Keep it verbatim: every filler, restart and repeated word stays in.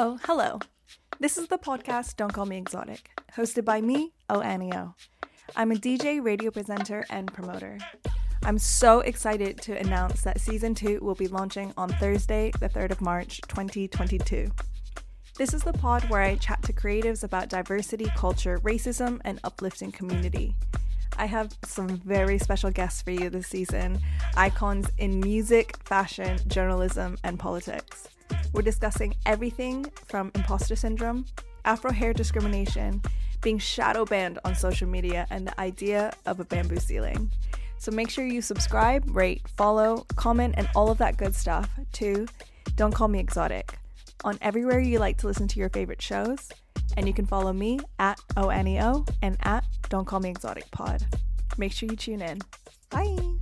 Oh, hello. This is the podcast Don't Call Me Exotic, hosted by me, Oanio. I'm a D J, radio presenter, and promoter. I'm so excited to announce that season two will be launching on Thursday, the third of March, twenty twenty-two. This is the pod where I chat to creatives about diversity, culture, racism, and uplifting community. I have some very special guests for you this season, icons in music, fashion, journalism, and politics. We're discussing everything from imposter syndrome, Afro hair discrimination, being shadow banned on social media, and the idea of a bamboo ceiling. So make sure you subscribe, rate, follow, comment, and all of that good stuff to Don't Call Me Exotic on everywhere you like to listen to your favorite shows. And you can follow me at Oanio and at Don't Call Me Exotic Pod. Make sure you tune in. Bye!